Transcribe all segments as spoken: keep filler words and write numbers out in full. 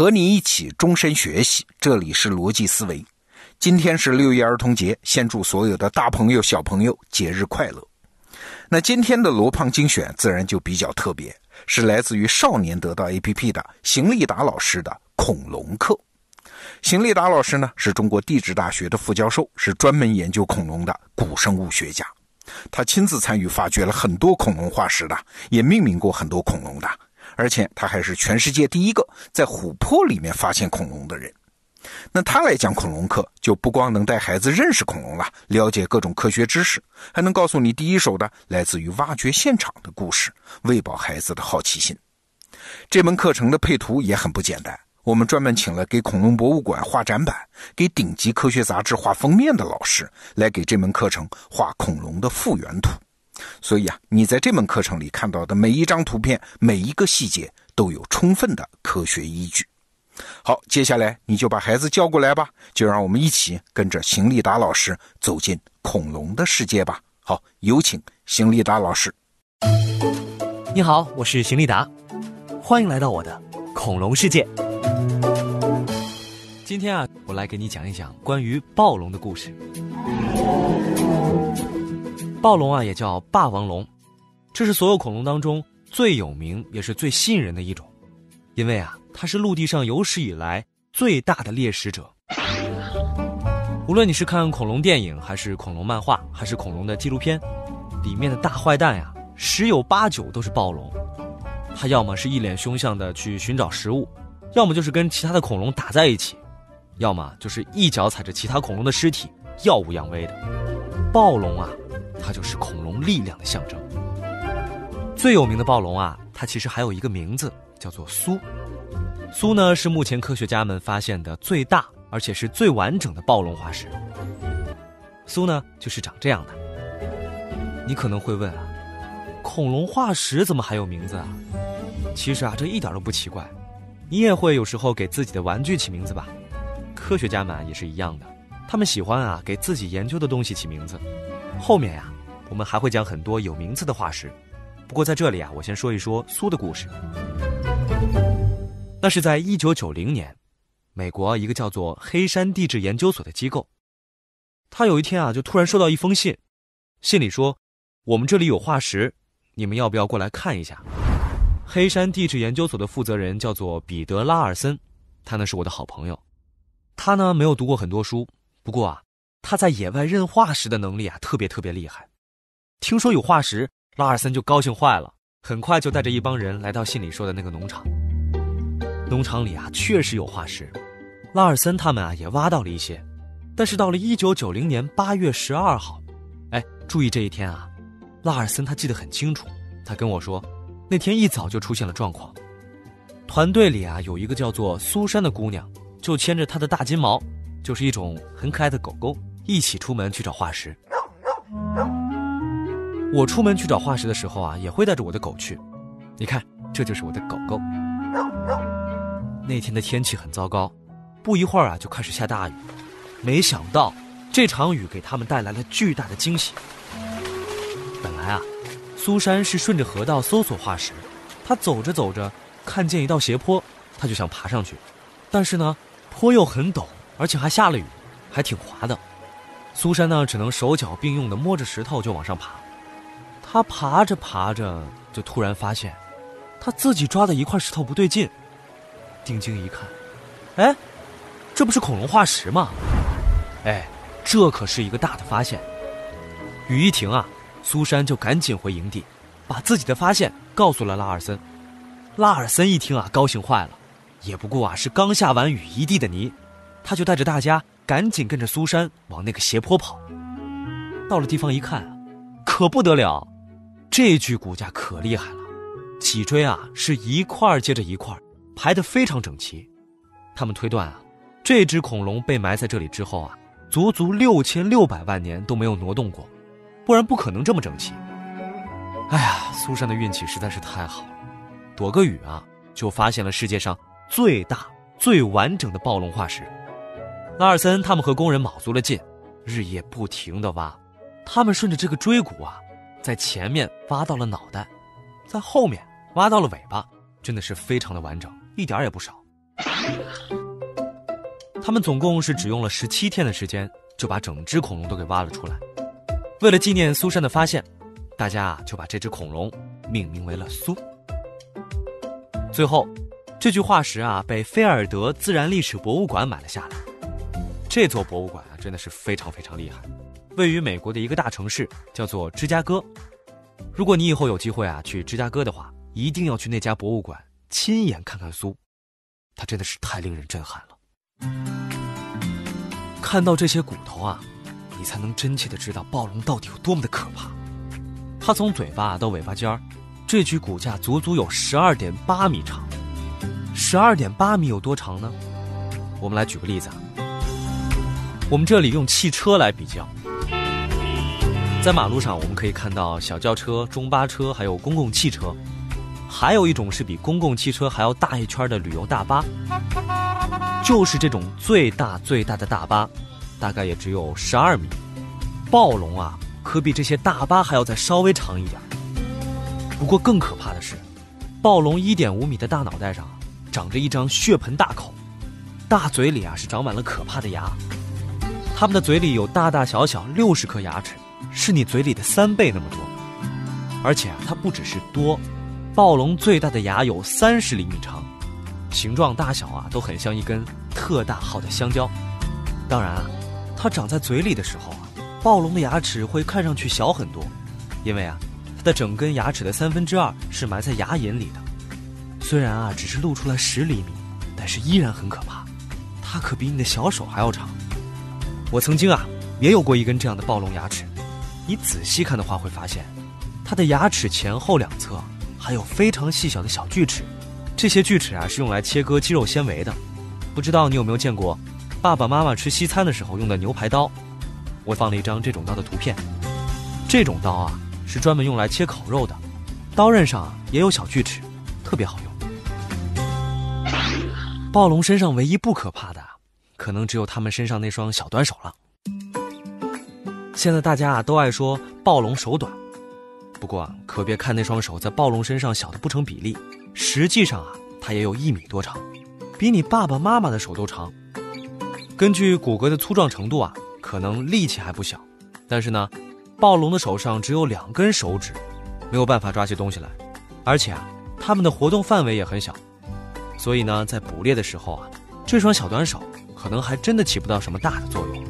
和你一起终身学习，这里是逻辑思维。今天是六一儿童节，先祝所有的大朋友小朋友节日快乐。那今天的罗胖精选自然就比较特别，是来自于少年得到 A P P 的邢立达老师的恐龙课。邢立达老师呢，是中国地质大学的副教授，是专门研究恐龙的古生物学家。他亲自参与发掘了很多恐龙化石的，也命名过很多恐龙的，而且他还是全世界第一个在琥珀里面发现恐龙的人。那他来讲恐龙课，就不光能带孩子认识恐龙了，了解各种科学知识，还能告诉你第一手的来自于挖掘现场的故事，喂饱孩子的好奇心。这门课程的配图也很不简单，我们专门请了给恐龙博物馆画展板，给顶级科学杂志画封面的老师，来给这门课程画恐龙的复原图。所以啊，你在这门课程里看到的每一张图片，每一个细节都有充分的科学依据。好，接下来你就把孩子叫过来吧，就让我们一起跟着邢立达老师走进恐龙的世界吧。好，有请邢立达老师。你好，我是邢立达，欢迎来到我的恐龙世界。今天啊，我来给你讲一讲关于暴龙的故事。暴龙啊，也叫霸王龙，这是所有恐龙当中最有名也是最吸引人的一种，因为啊，它是陆地上有史以来最大的猎食者。无论你是看恐龙电影，还是恐龙漫画，还是恐龙的纪录片，里面的大坏蛋呀、啊，十有八九都是暴龙。它要么是一脸凶相的去寻找食物，要么就是跟其他的恐龙打在一起，要么就是一脚踩着其他恐龙的尸体，耀武扬威的。暴龙啊，它就是恐龙力量的象征。最有名的暴龙啊，它其实还有一个名字，叫做苏。苏呢，是目前科学家们发现的最大而且是最完整的暴龙化石。苏呢，就是长这样的。你可能会问啊，恐龙化石怎么还有名字啊？其实啊，这一点都不奇怪。你也会有时候给自己的玩具起名字吧？科学家们也是一样的，他们喜欢啊给自己研究的东西起名字。后面呀、啊，我们还会讲很多有名字的化石。不过在这里啊，我先说一说苏的故事。那是在一九九零年，美国一个叫做黑山地质研究所的机构，他有一天啊就突然收到一封信，信里说我们这里有化石，你们要不要过来看一下？黑山地质研究所的负责人叫做彼得拉尔森，他呢是我的好朋友，他呢没有读过很多书，不过啊他在野外认化石的能力啊特别特别厉害。听说有化石，拉尔森就高兴坏了，很快就带着一帮人来到信里说的那个农场。农场里啊确实有化石，拉尔森他们啊也挖到了一些，但是到了一九九零年八月十二号，哎，注意这一天啊，拉尔森他记得很清楚，他跟我说那天一早就出现了状况。团队里啊有一个叫做苏珊的姑娘，就牵着她的大金毛，就是一种很可爱的狗狗，一起出门去找化石。我出门去找化石的时候啊也会带着我的狗去，你看这就是我的狗狗。那天的天气很糟糕，不一会儿啊就开始下大雨，没想到这场雨给他们带来了巨大的惊喜。本来啊苏珊是顺着河道搜索化石，她走着走着看见一道斜坡，她就想爬上去，但是呢坡又很陡，而且还下了雨，还挺滑的。苏珊呢只能手脚并用的摸着石头就往上爬，她爬着爬着就突然发现她自己抓的一块石头不对劲，定睛一看，哎，这不是恐龙化石吗？哎，这可是一个大的发现。雨一停啊，苏珊就赶紧回营地，把自己的发现告诉了拉尔森。拉尔森一听啊，高兴坏了，也不过啊是刚下完雨一地的泥，他就带着大家赶紧跟着苏珊往那个斜坡跑。到了地方一看，可不得了，这具骨架可厉害了，脊椎啊是一块接着一块，排得非常整齐。他们推断啊，这只恐龙被埋在这里之后啊，足足六千六百万年都没有挪动过，不然不可能这么整齐。哎呀，苏珊的运气实在是太好了，躲个雨啊，就发现了世界上最大、最完整的暴龙化石。拉尔森他们和工人卯足了劲，日夜不停地挖。他们顺着这个椎骨啊，在前面挖到了脑袋，在后面挖到了尾巴，真的是非常的完整，一点也不少。他们总共是只用了十七天的时间，就把整只恐龙都给挖了出来。为了纪念苏珊的发现，大家就把这只恐龙命名为了苏。最后，这具化石啊被菲尔德自然历史博物馆买了下来。这座博物馆啊真的是非常非常厉害，位于美国的一个大城市，叫做芝加哥。如果你以后有机会啊去芝加哥的话，一定要去那家博物馆亲眼看看苏，它真的是太令人震撼了。看到这些骨头啊，你才能真切地知道暴龙到底有多么的可怕。它从嘴巴到尾巴尖儿，这具骨架足足有 十二点八 米长。 十二点八 米有多长呢？我们来举个例子啊，我们这里用汽车来比较。在马路上我们可以看到小轿车、中巴车还有公共汽车，还有一种是比公共汽车还要大一圈的旅游大巴，就是这种最大最大的大巴大概也只有十二米。暴龙啊可比这些大巴还要再稍微长一点。不过更可怕的是，暴龙 一点五 米的大脑袋上长着一张血盆大口，大嘴里啊是长满了可怕的牙。它们的嘴里有大大小小六十颗牙齿，是你嘴里的三倍那么多。而且啊它不只是多，暴龙最大的牙有三十厘米长，形状大小啊都很像一根特大号的香蕉。当然啊，它长在嘴里的时候啊，暴龙的牙齿会看上去小很多，因为啊它的整根牙齿的三分之二是埋在牙龈里的。虽然啊只是露出来十厘米，但是依然很可怕，它可比你的小手还要长。我曾经啊也有过一根这样的暴龙牙齿，你仔细看的话会发现，它的牙齿前后两侧还有非常细小的小锯齿，这些锯齿啊是用来切割肌肉纤维的。不知道你有没有见过爸爸妈妈吃西餐的时候用的牛排刀，我放了一张这种刀的图片。这种刀啊是专门用来切烤肉的，刀刃上啊也有小锯齿，特别好用。暴龙身上唯一不可怕的，可能只有他们身上那双小短手了。现在大家啊都爱说暴龙手短，不过啊可别看那双手在暴龙身上小的不成比例，实际上啊它也有一米多长，比你爸爸妈妈的手都长。根据骨骼的粗壮程度啊，可能力气还不小，但是呢，暴龙的手上只有两根手指，没有办法抓起东西来，而且啊它们的活动范围也很小。所以呢，在捕猎的时候啊，这双小短手可能还真的起不到什么大的作用。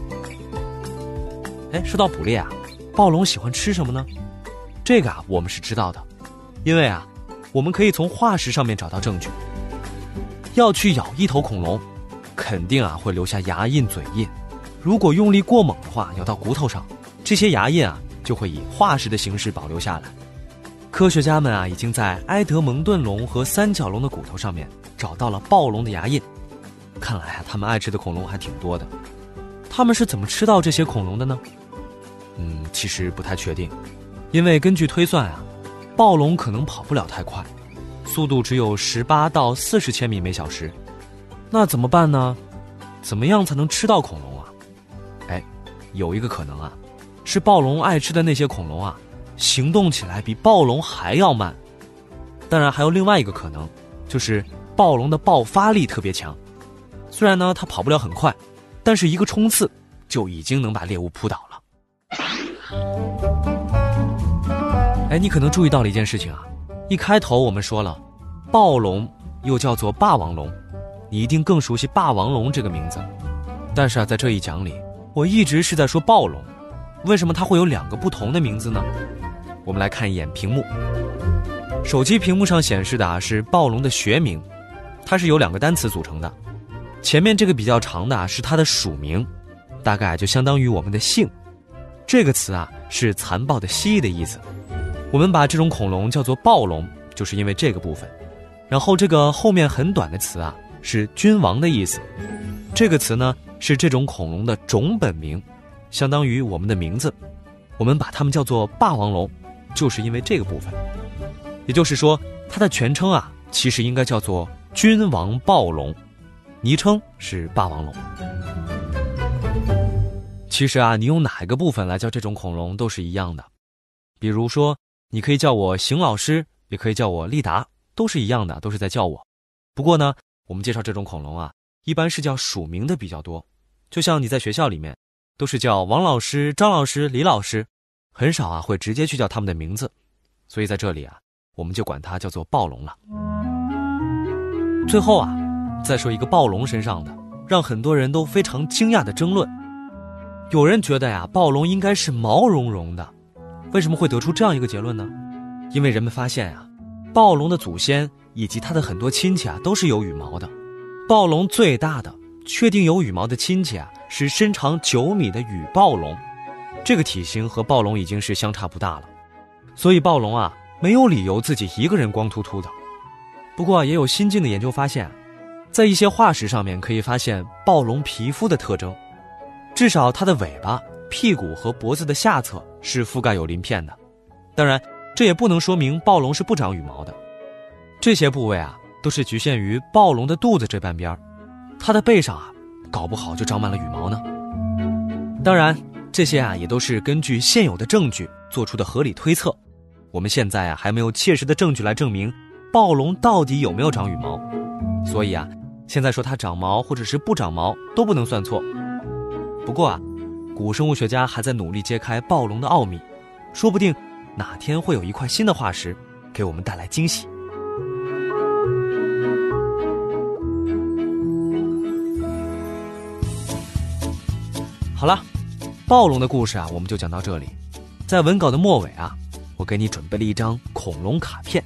哎，说到捕猎啊，暴龙喜欢吃什么呢？这个啊，我们是知道的，因为啊，我们可以从化石上面找到证据。要去咬一头恐龙，肯定啊会留下牙印、嘴印。如果用力过猛的话，咬到骨头上，这些牙印啊就会以化石的形式保留下来。科学家们啊已经在埃德蒙顿龙和三角龙的骨头上面找到了暴龙的牙印，看来啊，他们爱吃的恐龙还挺多的。他们是怎么吃到这些恐龙的呢？嗯，其实不太确定，因为根据推算啊，暴龙可能跑不了太快，速度只有十八到四十千米每小时。那怎么办呢？怎么样才能吃到恐龙啊？哎，有一个可能啊，是暴龙爱吃的那些恐龙啊，行动起来比暴龙还要慢。当然，还有另外一个可能，就是暴龙的爆发力特别强，虽然呢它跑不了很快，但是一个冲刺就已经能把猎物扑倒了。哎，你可能注意到了一件事情啊，一开头我们说了，暴龙又叫做霸王龙，你一定更熟悉霸王龙这个名字。但是啊，在这一讲里，我一直是在说暴龙，为什么它会有两个不同的名字呢？我们来看一眼屏幕，手机屏幕上显示的啊是暴龙的学名。它是由两个单词组成的，前面这个比较长的啊是它的属名，大概就相当于我们的姓。这个词啊是残暴的蜥蜴的意思，我们把这种恐龙叫做暴龙，就是因为这个部分。然后这个后面很短的词啊是君王的意思，这个词呢是这种恐龙的种本名，相当于我们的名字。我们把它们叫做霸王龙，就是因为这个部分。也就是说，它的全称啊其实应该叫做君王暴龙，昵称是霸王龙。其实啊，你用哪一个部分来叫这种恐龙都是一样的。比如说，你可以叫我邢老师，也可以叫我利达，都是一样的，都是在叫我。不过呢，我们介绍这种恐龙啊，一般是叫署名的比较多，就像你在学校里面，都是叫王老师、张老师、李老师，很少啊会直接去叫他们的名字，所以在这里啊，我们就管它叫做暴龙了。最后啊，再说一个暴龙身上的，让很多人都非常惊讶的争论。有人觉得呀、啊，暴龙应该是毛茸茸的，为什么会得出这样一个结论呢？因为人们发现啊，暴龙的祖先以及它的很多亲戚啊都是有羽毛的。暴龙最大的确定有羽毛的亲戚啊是身长九米的羽暴龙，这个体型和暴龙已经是相差不大了，所以暴龙啊没有理由自己一个人光秃秃的。不过、啊、也有新进的研究发现，在一些化石上面可以发现暴龙皮肤的特征。至少它的尾巴、屁股和脖子的下侧是覆盖有鳞片的，当然，这也不能说明暴龙是不长羽毛的。这些部位啊，都是局限于暴龙的肚子这半边，它的背上啊，搞不好就长满了羽毛呢。当然，这些啊也都是根据现有的证据做出的合理推测。我们现在啊还没有切实的证据来证明暴龙到底有没有长羽毛，所以啊，现在说它长毛或者是不长毛都不能算错。不过啊，古生物学家还在努力揭开暴龙的奥秘，说不定哪天会有一块新的化石给我们带来惊喜。好了，暴龙的故事啊，我们就讲到这里。在文稿的末尾啊，我给你准备了一张恐龙卡片，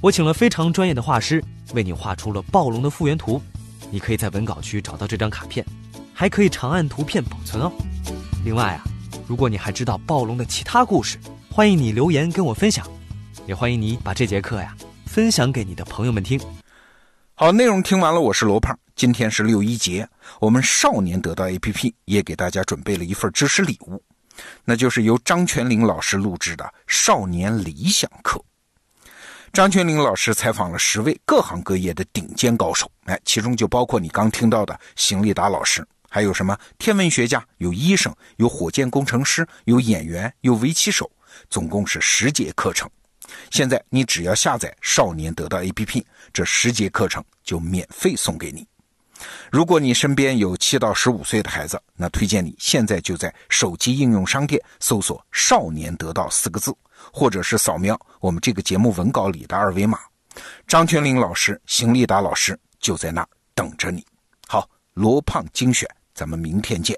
我请了非常专业的画师为你画出了暴龙的复原图，你可以在文稿区找到这张卡片，还可以长按图片保存哦。另外啊，如果你还知道暴龙的其他故事，欢迎你留言跟我分享，也欢迎你把这节课呀分享给你的朋友们听。好，内容听完了，我是罗胖。今天是六一节，我们少年得到 A P P 也给大家准备了一份知识礼物，那就是由张泉灵老师录制的少年理想课。张泉灵老师采访了十位各行各业的顶尖高手，哎，其中就包括你刚听到的邢立达老师，还有什么天文学家，有医生，有火箭工程师，有演员，有围棋手，总共是十节课程。现在你只要下载少年得到 A P P， 这十节课程就免费送给你。如果你身边有七到十五岁的孩子，那推荐你现在就在手机应用商店搜索少年得到四个字，或者是扫描我们这个节目文稿里的二维码，张泉灵老师、邢立达老师就在那儿等着你。好，罗胖精选，咱们明天见。